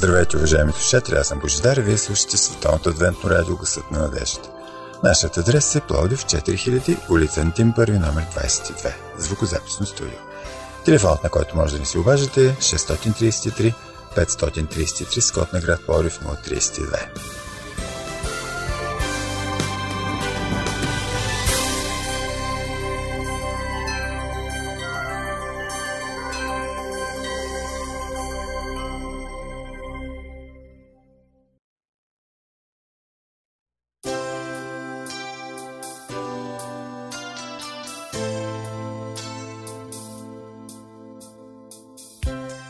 Здравейте, уважаеми слушатели, аз съм Божидар и вие слушате Световното адвентно радио Гласът на надеждата. Нашият адрес е Пловдив 4000, улица Антим Първи, номер 22, звукозаписно студио. Телефонът, на който може да ни се обаждате е 633 533 с код на град Пловдив 032.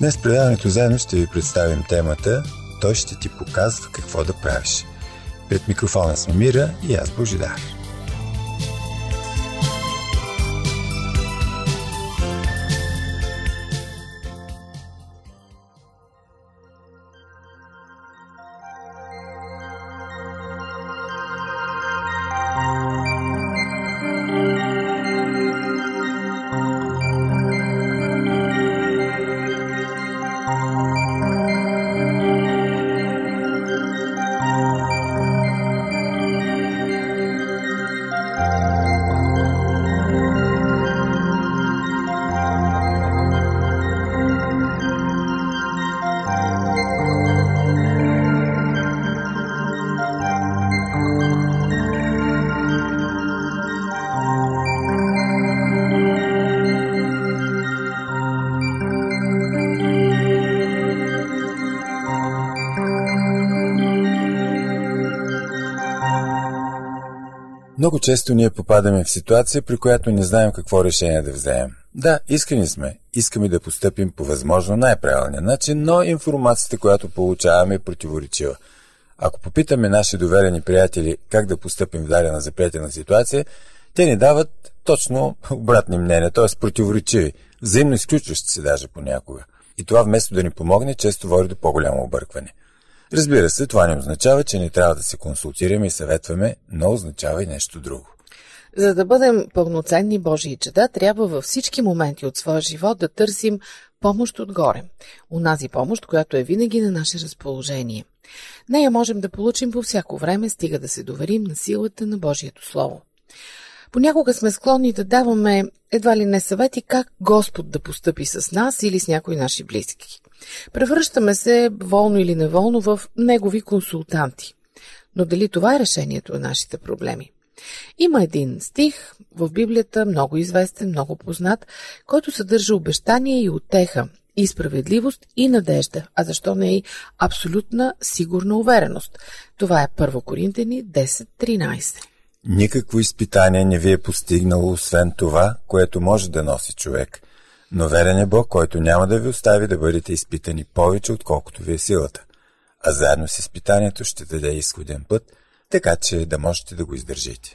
Днес в предаването заедно ще ви представим темата «Той ще ти показва какво да правиш». Пред микрофона сме Мира и аз Божидар. Много често ние попадаме в ситуация, при която не знаем какво решение да вземем. Да, искрени сме. Искаме да постъпим по възможно най-правилния начин, но информацията, която получаваме, е противоречива. Ако попитаме наши доверени приятели как да постъпим в дадена запретена ситуация, те ни дават точно обратни мнения, т.е. противоречиви, взаимно изключващи се даже понякога. И това вместо да ни помогне, често води до по-голямо объркване. Разбира се, това не означава, че не трябва да се консултираме и съветваме, но означава и нещо друго. За да бъдем пълноценни Божии чеда, трябва във всички моменти от своя живот да търсим помощ отгоре. Унази помощ, която е винаги на наше разположение. Нея можем да получим по всяко време, стига да се доверим на силата на Божието Слово. Понякога сме склонни да даваме едва ли не съвети как Господ да постъпи с нас или с някои наши близки. Превръщаме се, волно или неволно, в негови консултанти. Но дали това е решението на нашите проблеми? Има един стих в Библията, много известен, много познат, който съдържа обещание и утеха, и справедливост, и надежда, а защо не и абсолютна сигурна увереност. Това е 1 Коринтяни 10:13. Никакво изпитание не ви е постигнало, освен това, което може да носи човек. Но верен е Бог, който няма да ви остави да бъдете изпитани повече, отколкото ви е силата. А заедно с изпитанието ще даде изходен път, така че да можете да го издържите.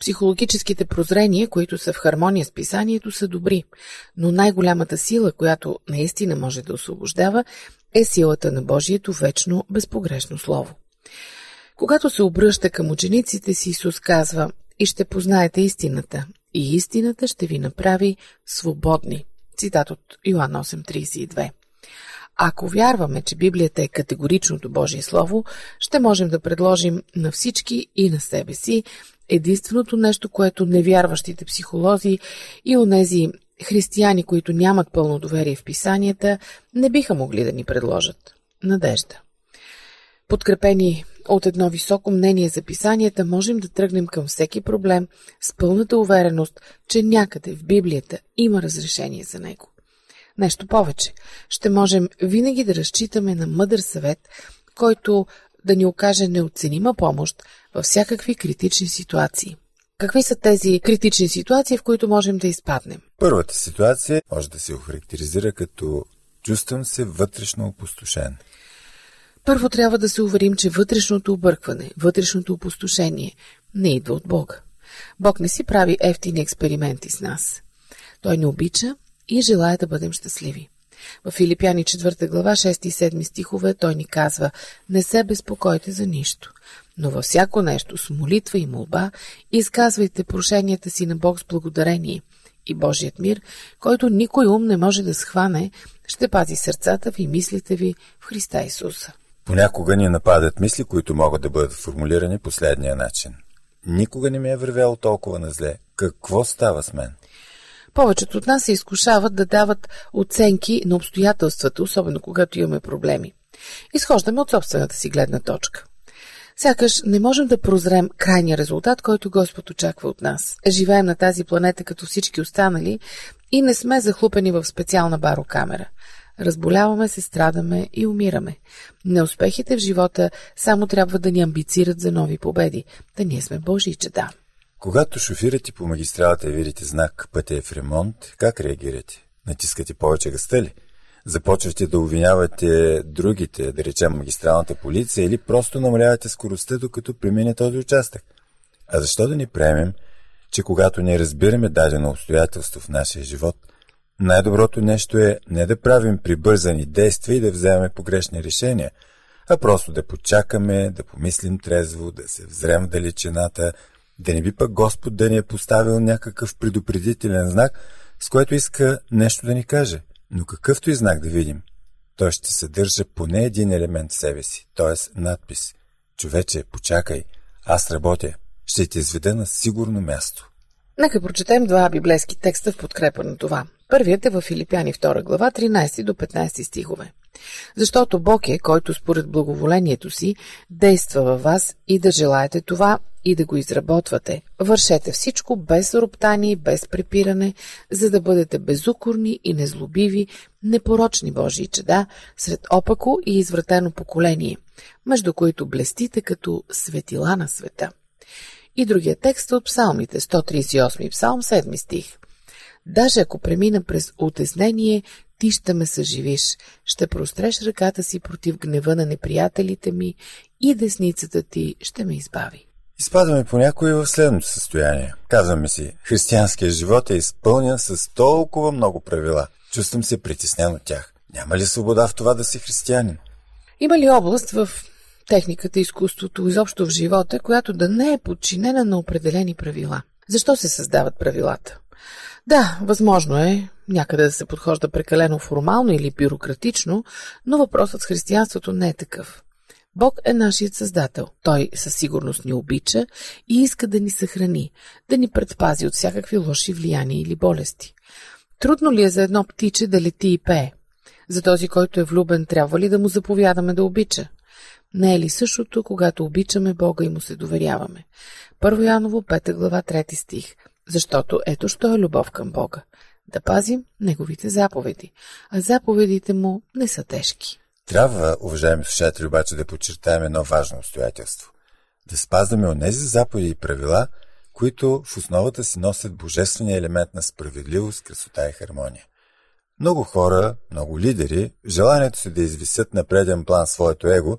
Психологическите прозрения, които са в хармония с писанието, са добри, но най-голямата сила, която наистина може да освобождава, е силата на Божието вечно безпогрешно слово. Когато се обръща към учениците си, Исус казва: „И ще познаете истината, и истината ще ви направи свободни“. Цитат от Йоан 8:32. Ако вярваме, че Библията е категоричното Божие Слово, ще можем да предложим на всички и на себе си единственото нещо, което невярващите психолози и онези християни, които нямат пълно доверие в писанията, не биха могли да ни предложат – надежда. Подкрепени от едно високо мнение за писанията, можем да тръгнем към всеки проблем с пълната увереност, че някъде в Библията има разрешение за него. Нещо повече, ще можем винаги да разчитаме на мъдър съвет, който да ни окаже неоценима помощ във всякакви критични ситуации. Какви са тези критични ситуации, в които можем да изпаднем? Първата ситуация може да се охарактеризира като Чувствам се вътрешно опустошен. Първо трябва да се уверим, че вътрешното объркване, вътрешното опустошение не идва от Бога. Бог не си прави евтини експерименти с нас. Той ни обича и желая да бъдем щастливи. В Филипяни 4 глава 6 и 7 стихове той ни казва: не се безпокойте за нищо, но във всяко нещо с молитва и молба изказвайте прошенията си на Бог с благодарение и Божият мир, който никой ум не може да схване, ще пази сърцата ви и мислите ви в Христа Исуса. Понякога ни нападат мисли, които могат да бъдат формулирани последния начин: никога не ми е вървяло толкова на зле. Какво става с мен? Повечето от нас се изкушават да дават оценки на обстоятелствата, особено когато имаме проблеми. Изхождаме от собствената си гледна точка. Сякаш не можем да прозрем крайния резултат, който Господ очаква от нас. Живеем на тази планета като всички останали и не сме захлупени в специална барокамера. Разболяваме се, страдаме и умираме. Неуспехите в живота само трябва да ни амбицират за нови победи. Да ние сме Божии чеда. Когато шофирате по магистралата и видите знак "Пътя е в ремонт", как реагирате? Натискате повече газта ли? Започвате да обвинявате другите, да речем магистралната полиция, или просто намалявате скоростта, докато премине този участък? А защо да не приемем, че когато не разбираме дадено обстоятелство в нашия живот, най-доброто нещо е не да правим прибързани действия и да вземем погрешни решения, а просто да почакаме, да помислим трезво, да се взрем в далечината, да не би пък Господ да ни е поставил някакъв предупредителен знак, с който иска нещо да ни каже. Но какъвто и знак да видим, той ще съдържа поне един елемент в себе си, т.е. надпис: човече, почакай, аз работя, ще те изведа на сигурно място. Нека прочетем два библейски текста в подкрепа на това. Първият е във Филипяни 2 глава 13 до 15 стихове. Защото Бог е, който според благоволението си действа във вас и да желаете това и да го изработвате. Вършете всичко без роптание, без препиране, за да бъдете безукорни и незлобиви, непорочни Божии чеда, сред опако и извратено поколение, между които блестите като светила на света. И другия текст от Псалмите, 138 Псалм, 7 стих. Даже ако премина през отеснение, ти ще ме съживиш, ще простреш ръката си против гнева на неприятелите ми и десницата ти ще ме избави. Изпадаме понякога и в следното състояние. Казваме си: християнският живот е изпълнен с толкова много правила. Чувствам се притеснен от тях. Няма ли свобода в това да си християнин? Има ли област в техниката, изкуството, изобщо в живота, която да не е подчинена на определени правила? Защо се създават правилата? Да, възможно е някъде да се подхожда прекалено формално или бюрократично, но въпросът с християнството не е такъв. Бог е нашият Създател. Той със сигурност ни обича и иска да ни съхрани, да ни предпази от всякакви лоши влияния или болести. Трудно ли е за едно птиче да лети и пее? За този, който е влюбен, трябва ли да му заповядаме да обича? Не е ли същото, когато обичаме Бога и му се доверяваме? 1 Яново 5 глава 3 стих. Защото ето що е любов към Бога: да пазим неговите заповеди, а заповедите му не са тежки. Трябва, уважаеми слушатели, обаче да подчертаем едно важно обстоятелство: да спазваме онези заповеди и правила, които в основата си носят божествения елемент на справедливост, красота и хармония. Много хора, много лидери, желанието си да извисят на преден план своето его,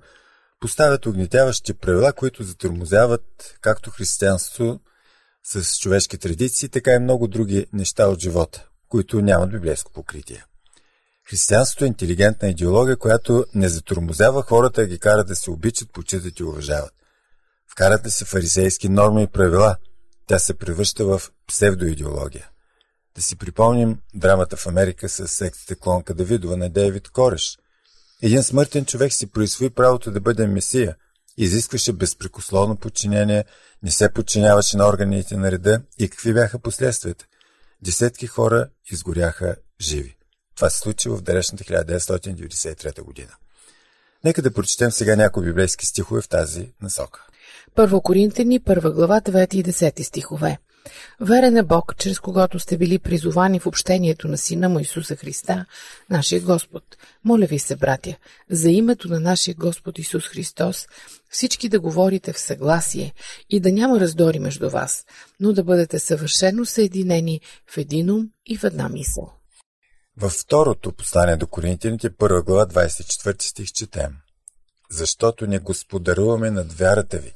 поставят огнетяващи правила, които затормозяват както християнството с човешки традиции, така и много други неща от живота, които нямат библейско покритие. Християнството е интелигентна идеология, която не затормозява хората, а ги кара да се обичат, почитат и уважават. Вкарат ли се фарисейски норми и правила, тя се превръща в псевдоидеология. Да си припомним драмата в Америка с сектата клонка Давидова на Дейвид Кореш. Един смъртен човек си присвои правото да бъде месия, изискваше безпрекословно подчинение, не се подчиняваше на органите на реда и какви бяха последствията? Десетки хора изгоряха живи. Това се случи в далечната 1993 година. Нека да прочетем сега някои библейски стихове в тази насока. 1 Коринтяни, 1 глава, 9 и 10 стихове. Верен е Бог, чрез когото сте били призовани в общението на Сина му Исуса Христа, нашия Господ. Моля ви се, братя, за името на нашия Господ Исус Христос, всички да говорите в съгласие и да няма раздори между вас, но да бъдете съвършено съединени в един ум и в една мисъл. Във второто послание до Коринтяните, 1 глава, 24 стих четем: „Защото не господаруваме над вярата ви,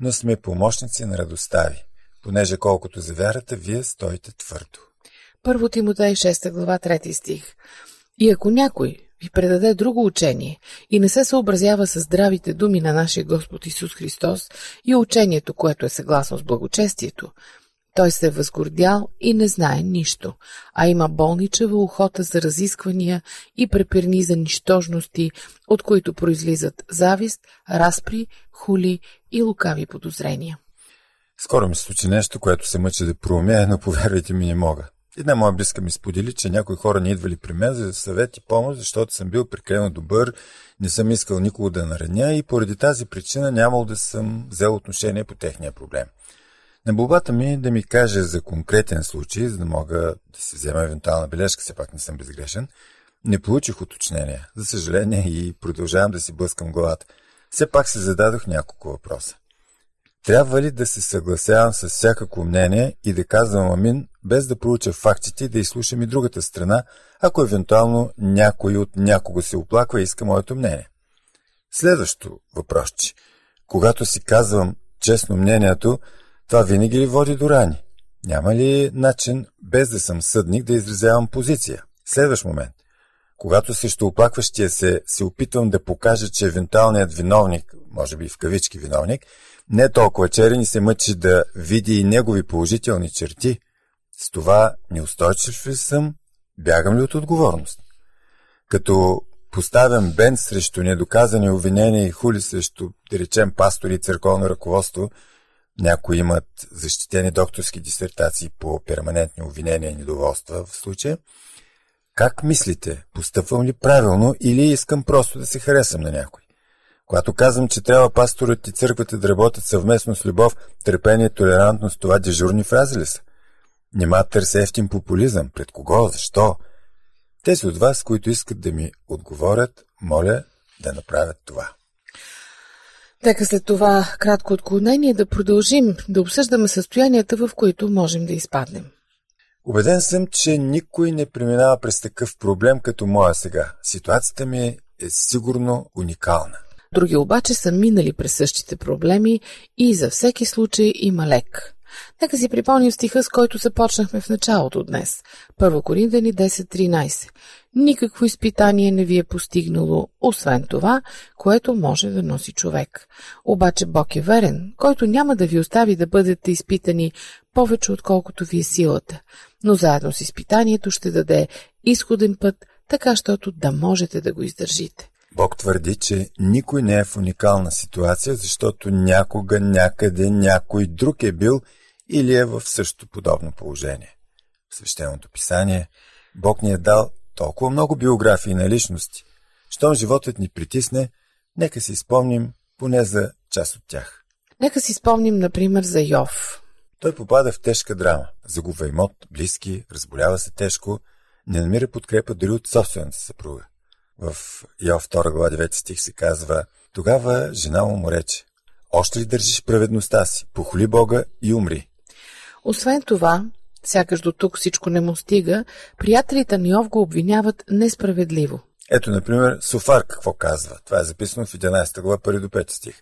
но сме помощници на радостта ви, понеже колкото за вярата, вие стоите твърдо.“ 1 Тимотей 6 глава, 3 стих: „И ако някой ви предаде друго учение и не се съобразява с здравите думи на нашия Господ Исус Христос и учението, което е съгласно с благочестието, той се е възгордял и не знае нищо, а има болничева охота за разисквания и препирни за нищожности, от които произлизат завист, разпри, хули и лукави подозрения.“ Скоро ми се случи нещо, което се мъча да проумея, но повярвайте ми, не мога. Една моя близка ми сподели, че някои хора не идвали при мен за съвет и помощ, защото съм бил прекалено добър, не съм искал никого да нараня и поради тази причина нямало да съм взел отношение по техния проблем. На молбата ми да ми каже за конкретен случай, за да мога да си взема евентуална бележка, все пак не съм безгрешен, не получих уточнение. За съжаление, и продължавам да си блъскам главата. Все пак се зададох няколко въпроса. Трябва ли да се съгласявам с всякакво мнение и да казвам амин, без да проуча фактите и да изслушам и другата страна, ако евентуално някой от някого се оплаква и иска моето мнение? Следващо въпросче. Когато си казвам честно мнението, това винаги ли води до рани? Няма ли начин, без да съм съдник, да изразявам позиция? Следващ момент. Когато срещу оплакващия се опитвам да покажа, че евентуалният виновник, може би в кавички виновник, не е толкова черен и се мъчи да види и негови положителни черти, с това неустойчив ли съм, бягам ли от отговорност? Като поставям бен срещу недоказани обвинения и хули срещу, да речем, пастори и църковно ръководство, някои имат защитени докторски дисертации по перманентни обвинения и недоволства в случая. Как мислите? Постъпвам ли правилно или искам просто да се харесам на някой? Когато казвам, че трябва пасторът и църквата да работят съвместно с любов, търпение, толерантност, това дежурни фрази ли са? Нима търся евтин популизъм? Пред кого? Защо? Тези от вас, които искат да ми отговорят, моля да направят това. Така, след това кратко отклонение да продължим да обсъждаме състоянията, в които можем да изпаднем. Убеден съм, че никой не преминава през такъв проблем като моя сега. Ситуацията ми е сигурно уникална. Други обаче са минали през същите проблеми и за всеки случай има лек. Нека си припомним стиха, с който започнахме в началото днес. 1 Коринтяни 10:13. Никакво изпитание не ви е постигнало, освен това, което може да носи човек. Обаче Бог е верен, който няма да ви остави да бъдете изпитани повече, отколкото ви е силата. Но заедно с изпитанието ще даде изходен път, така щото да можете да го издържите. Бог твърди, че никой не е в уникална ситуация, защото някога, някъде, някой друг е бил или е в същото подобно положение. В Свещеното писание Бог ни е дал толкова много биографии на личности. Щом животът ни притисне, нека си спомним поне за част от тях. Нека си спомним, например, за Йов. Той попада в тежка драма. Загубва имот, близки, разболява се тежко, не намира подкрепа дори от собствената съпруга. В Йов 2 глава 9 стих се казва: „Тогава жена му рече: още ли държиш праведността си? Похули Бога и умри.“ Освен това, сякаш до тук всичко не му стига, приятелите на Йов го обвиняват несправедливо. Ето, например, Софар какво казва. Това е записано в 11 глава 1 до 5 стих.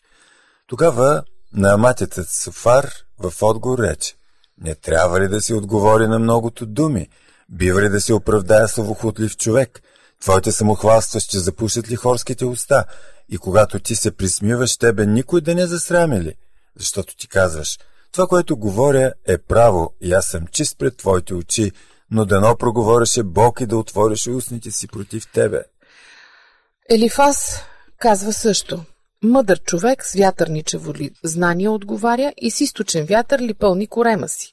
„Тогава нааматецът Софар в отговор рече: не трябва ли да си отговори на многото думи? Бива ли да се оправдае словохотлив човек? Твоите самохвалства ще запушат ли хорските уста? И когато ти се присмиваш, тебе никой да не засрами ли? Защото ти казваш: това, което говоря, е право и аз съм чист пред твоите очи, но дано проговореше Бог и да отвореше устните си против тебе.“ Елифас казва също: „Мъдър човек с вятърничево знание отговаря и с източен вятър ли пълни корема си.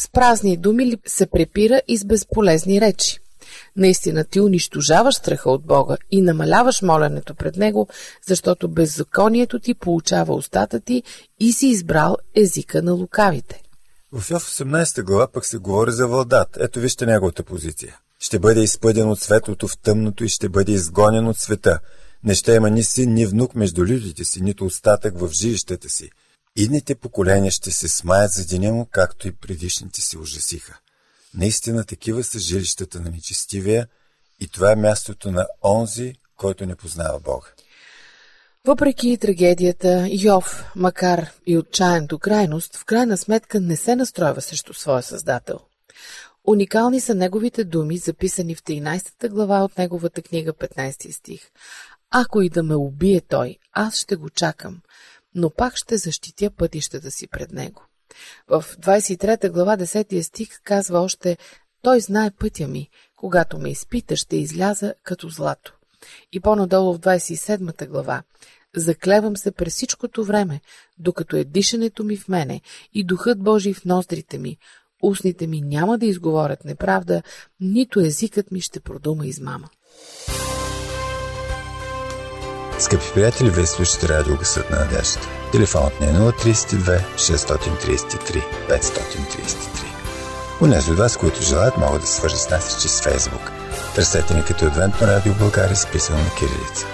С празни думи ли се препира и с безполезни речи. Наистина ти унищожаваш страха от Бога и намаляваш моленето пред Него, защото беззаконието ти получава устата ти и си избрал езика на лукавите.“ В Йов 18 глава пък се говори за владат. Ето вижте неговата позиция: „Ще бъде изпъден от светлото в тъмното и ще бъде изгонен от света. Не ще има ни син, ни внук между людите си, нито остатък в жилищата си. Идните поколения ще се смаят за деня му, както и предишните се ужасиха.“ Наистина такива са жилищата на нечестивия и това е мястото на онзи, който не познава Бога. Въпреки трагедията, Йов, макар и отчаян до крайност, в крайна сметка не се настройва срещу своя Създател. Уникални са неговите думи, записани в 13-та глава от неговата книга, 15 стих. Ако и да ме убие той, аз ще го чакам, но пак ще защитя пътищата си пред него. В 23 глава 10 стих казва още: Той знае пътя ми, когато ме изпита, ще изляза като злато. И по-надолу в 27 глава: Заклевам се през всичкото време, докато е дишането ми в мене и духът Божий в ноздрите ми. Устните ми няма да изговорят неправда, нито езикът ми ще продума измама. Скъпи приятели, вие слушате радио Гласът на надеждата. Телефонът ни е 032 633 533. Унези от вас, които желаят, могат да се свържат с нас чрез Фейсбук. Търсете ни като Адвентно радио България, списано на кирилица.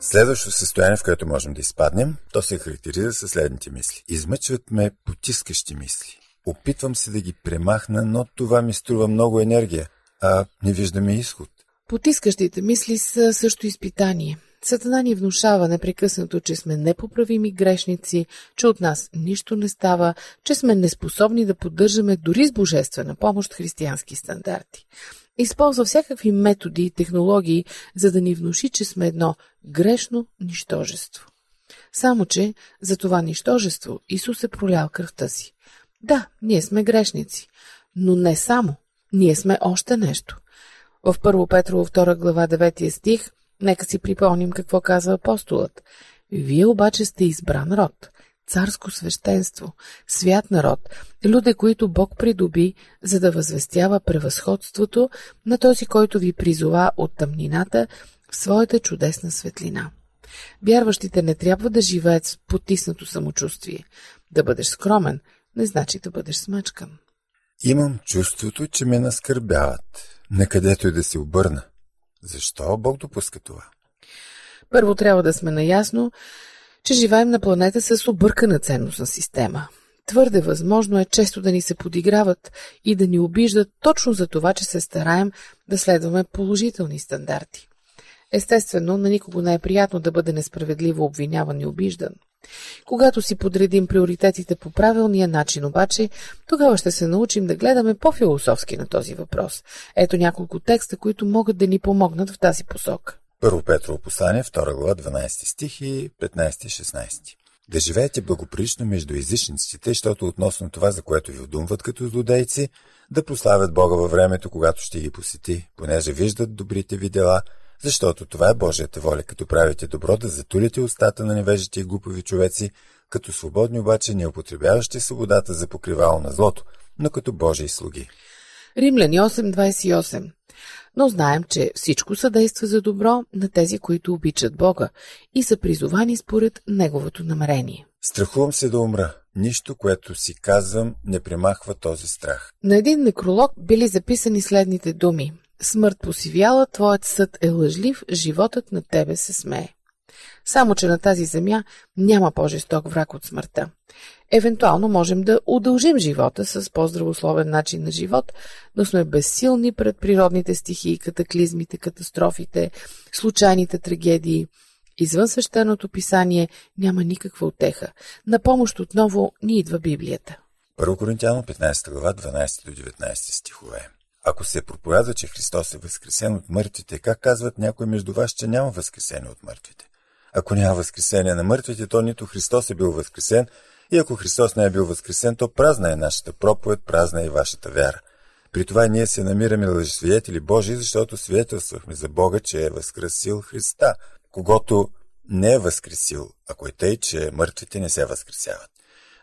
Следващото състояние, в което можем да изпаднем, то се характеризира със следните мисли. Измъчват ме потискащи мисли. Опитвам се да ги премахна, но това ми струва много енергия, а не виждаме изход. Потискащите мисли са също изпитание. Сатана ни внушава непрекъснато, че сме непоправими грешници, че от нас нищо не става, че сме неспособни да поддържаме дори с божествена помощ християнски стандарти. Използва всякакви методи и технологии, за да ни внуши, че сме едно грешно нищожество. Само че за това нищожество Исус е пролял кръвта си. Да, ние сме грешници, но не само. Ние сме още нещо. В 1 Петрово 2 глава 9 стих нека си припомним какво казва апостолът. Вие обаче сте избран род, царско свещенство, свят народ, люди, които Бог придоби, за да възвестява превъзходството на този, който ви призова от тъмнината в своята чудесна светлина. Вярващите не трябва да живеят с потиснато самочувствие. Да бъдеш скромен не значи да бъдеш смачкан. Имам чувството, че ме наскърбяват, накъдето и да се обърна. Защо Бог допуска това? Първо трябва да сме наясно, че живеем на планета с объркана ценностна система. Твърде възможно е често да ни се подиграват и да ни обиждат точно за това, че се стараем да следваме положителни стандарти. Естествено, на никого не е приятно да бъде несправедливо обвиняван и обиждан. Когато си подредим приоритетите по правилния начин обаче, тогава ще се научим да гледаме по-философски на този въпрос. Ето няколко текста, които могат да ни помогнат в тази посока. 1 Петрово послание, 2 глава, 12 стих и 15-16. Да живеете благоприлично между езичниците, защото относно това, за което ви удумват като злодейци, да прославят Бога във времето, когато ще ги посети, понеже виждат добрите ви дела, защото това е Божията воля, като правите добро, да затулите устата на невежите и глупави човеци, като свободни обаче не употребяващи свободата за покривало на злото, но като Божии слуги. Римляни 8:28. Но знаем, че всичко съдейства за добро на тези, които обичат Бога и са призовани според Неговото намерение. Страхувам се да умра. Нищо, което си казвам, не премахва този страх. На един некролог били записани следните думи. Смърт посивяла, твоят съд е лъжлив, животът на тебе се смее. Само че на тази земя няма по-жесток враг от смъртта. Евентуално можем да удължим живота с по-здравословен начин на живот, но сме безсилни пред природните стихии, катаклизмите, катастрофите, случайните трагедии. Извън свещеното писание няма никаква утеха. На помощ отново ни идва Библията. 1 Коринтяни 15 глава 12-19 стихове. Ако се проповядва, че Христос е възкресен от мъртвите, как казват някой между вас, че няма възкресение от мъртвите? Ако няма възкресение на мъртвите, то нито Христос е бил възкресен, и ако Христос не е бил възкресен, то празна е нашата проповед, празна е и вашата вяра. При това ние се намираме лъжесвидетели Божии, защото свидетелствахме за Бога, че е възкресил Христа, когато не е възкресил, ако е тъй, че мъртвите не се възкресяват.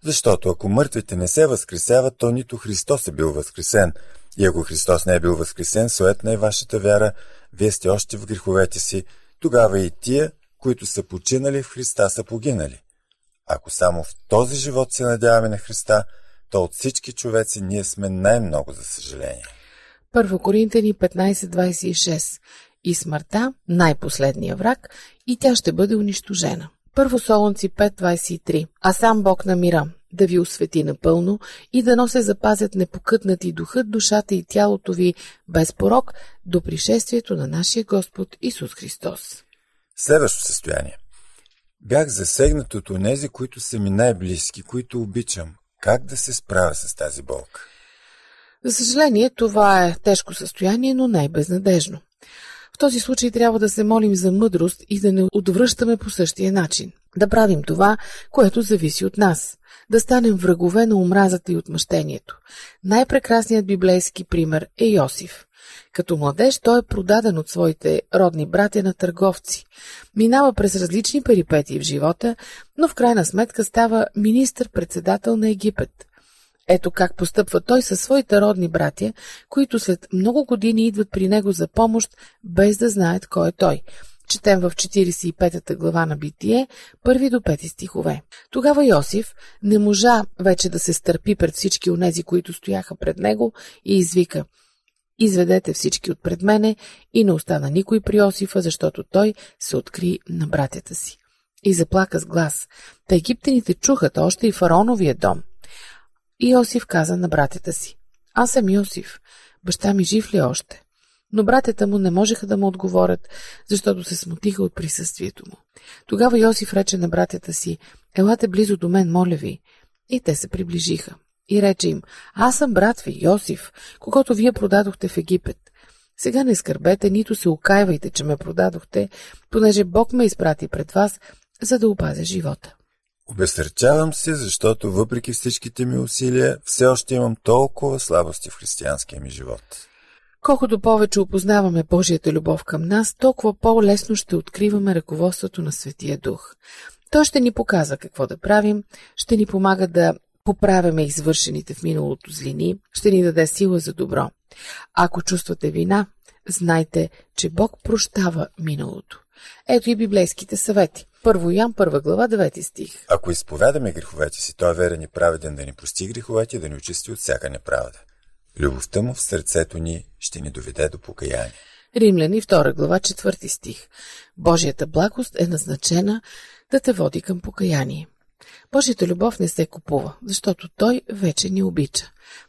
Защото ако мъртвите не се възкресяват, то нито Христос е бил възкресен. И ако Христос не е бил възкресен, суетна е вашата вяра, вие сте още в греховете си, тогава и тия, които са починали в Христа, са погинали. Ако само в този живот се надяваме на Христа, то от всички човеци ние сме най-много, за съжаление. 1 Коринтяни 15:26. И смъртта, най-последния враг, и тя ще бъде унищожена. Първо Солунци 5:23. А сам Бог на мира да ви освети напълно и дано се запазят непокътнати духът, душата и тялото ви без порок до пришествието на нашия Господ Исус Христос. Следващо състояние. Бях засегнат от онези, които са ми най-близки, които обичам. Как да се справя с тази болка? За съжаление, това е тежко състояние, но най-безнадежно. В този случай трябва да се молим за мъдрост и да не отвръщаме по същия начин. Да правим това, което зависи от нас. Да станем врагове на омразата и отмъщението. Най-прекрасният библейски пример е Йосиф. Като младеж той е продаден от своите родни братя на търговци. Минава през различни перипетии в живота, но в крайна сметка става министър-председател на Египет. Ето как постъпва той със своите родни братя, които след много години идват при него за помощ, без да знаят кой е той. Четем в 45-та глава на Битие, 1 до 5 стихове. Тогава Йосиф не можа вече да се стърпи пред всички онези, които стояха пред него, и извика: „Изведете всички от пред мене“, и не остана никой при Йосифа, защото той се откри на братята си. И заплака с глас. Та египтяните чухат още и фараоновия дом. И Йосиф каза на братята си: „Аз съм Йосиф, баща ми жив ли още?“ Но братята му не можеха да му отговорят, защото се смутиха от присъствието му. Тогава Йосиф рече на братята си: „Елате близо до мен, моля ви“. И те се приближиха. И рече им: „Аз съм брат ви, Йосиф, когато вие продадохте в Египет. Сега не скърбете, нито се окайвайте, че ме продадохте, понеже Бог ме изпрати пред вас, за да опазя живота“. Обезсърчавам се, защото въпреки всичките ми усилия, все още имам толкова слабости в християнския ми живот. Колкото повече опознаваме Божията любов към нас, толкова по-лесно ще откриваме ръководството на Светия Дух. Той ще ни показва какво да правим, ще ни помага да поправяме извършените в миналото злини, ще ни даде сила за добро. Ако чувствате вина, знайте, че Бог прощава миналото. Ето и библейските съвети. Първо Йоан, 1 глава, 9 стих. Ако изповядаме греховете си, той е верен и праведен да ни прости греховете и да ни очисти от всяка неправда. Любовта му в сърцето ни ще ни доведе до покаяние. Римляни, 2 глава, 4 стих. Божията благост е назначена да те води към покаяние. Божията любов не се купува, защото той вече ни обича.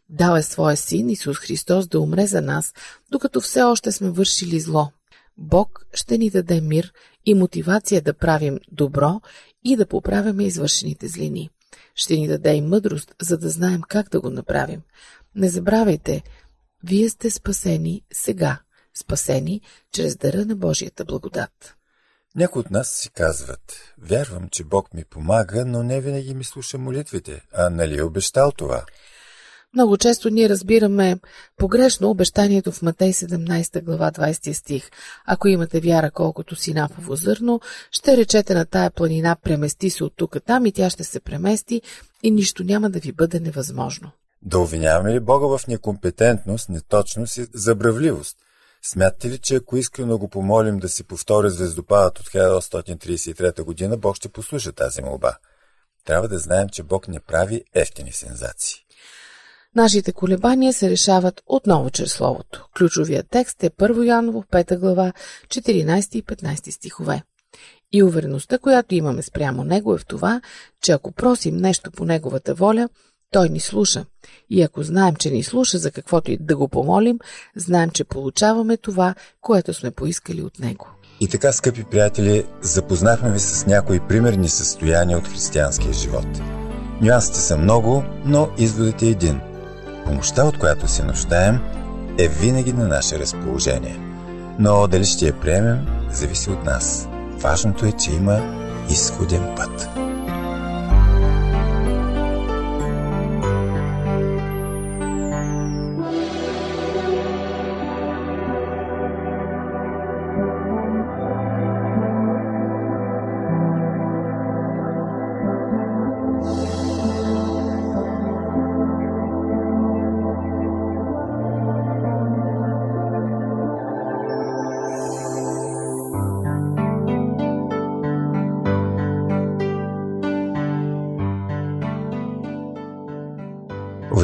Дал е своя син Исус Христос да умре за нас, докато все още сме вършили зло. Бог ще ни даде мир и мотивация да правим добро и да поправяме извършените злини. Ще ни даде и мъдрост, за да знаем как да го направим. Не забравяйте, вие сте спасени сега, спасени чрез дара на Божията благодат. Някои от нас си казват: „Вярвам, че Бог ми помага, но не винаги ми слуша молитвите. А нали е обещал това?“ Много често ние разбираме погрешно обещанието в Матей 17 глава 20 стих. „Ако имате вяра колкото синапово зърно, ще речете на тая планина: „Премести се от тук там“, и тя ще се премести и нищо няма да ви бъде невъзможно. Да обвиняваме ли Бога в некомпетентност, неточност и забравливост? Смятате ли, че ако искрено го помолим да си повтори звездопадът от 1833 година, Бог ще послуша тази молба? Трябва да знаем, че Бог не прави евтини сензации. Нашите колебания се решават отново чрез Словото. Ключовият текст е 1 Яново, 5 глава, 14 и 15 стихове. И увереността, която имаме спрямо него, е в това, че ако просим нещо по неговата воля, той ни слуша. И ако знаем, че ни слуша, за каквото и да го помолим, знаем, че получаваме това, което сме поискали от него. И така, скъпи приятели, запознахме ви с някои примерни състояния от християнския живот. Нюансите са много, но изводът е един. Помощта, от която се нуждаем, е винаги на наше разположение. Но дали ще я приемем, зависи от нас. Важното е, че има изходен път.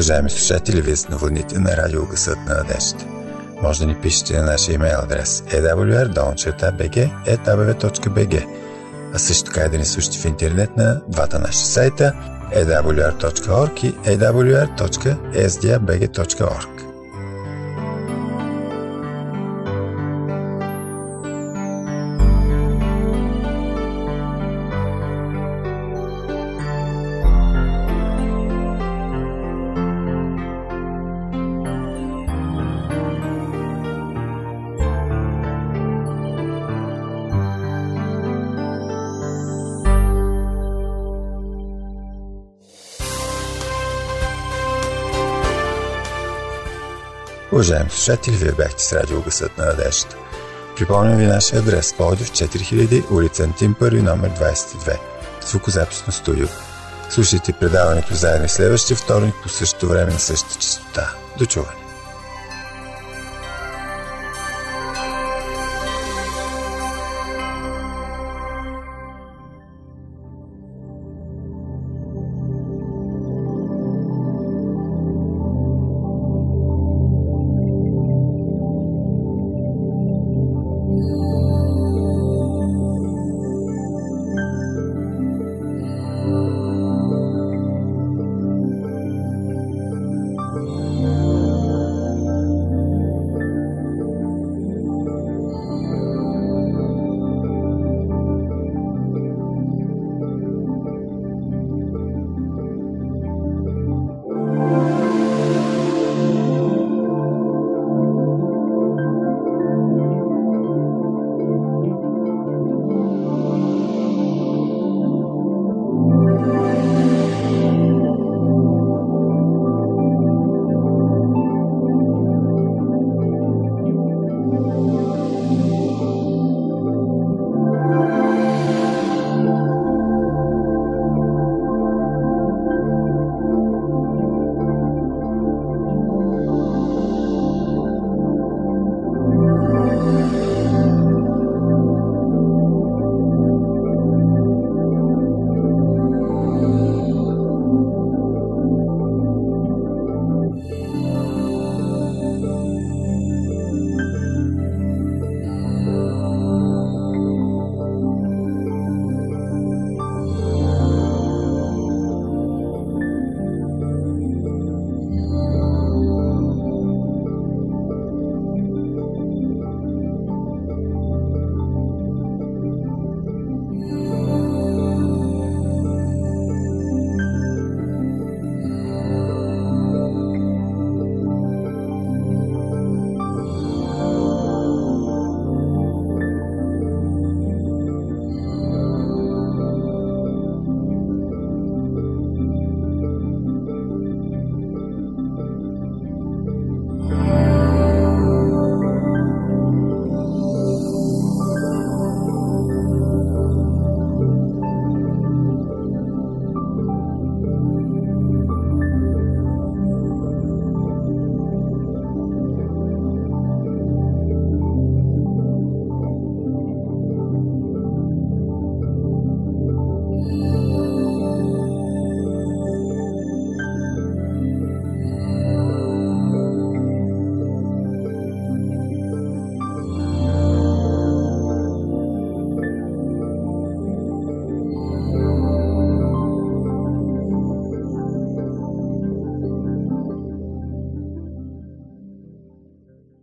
Уважаеми слушатели, вие сте на вълните на радио Гласът на надеждата. Може да ни пишете на нашия имейл адрес awr.sdbg.org а също така и да ни слушате в интернет на двата наши сайта awr.org и awr.sdbg.org. Уважаеми слушатели, вие бяхте с радио Гласът на надеждата. Припомням ви нашия адрес: Пловдив 4000, улица Антим Първи, номер 22, звукозаписно студио. Слушайте предаването заедно следващия вторник по същото време на същата честота. До чуване!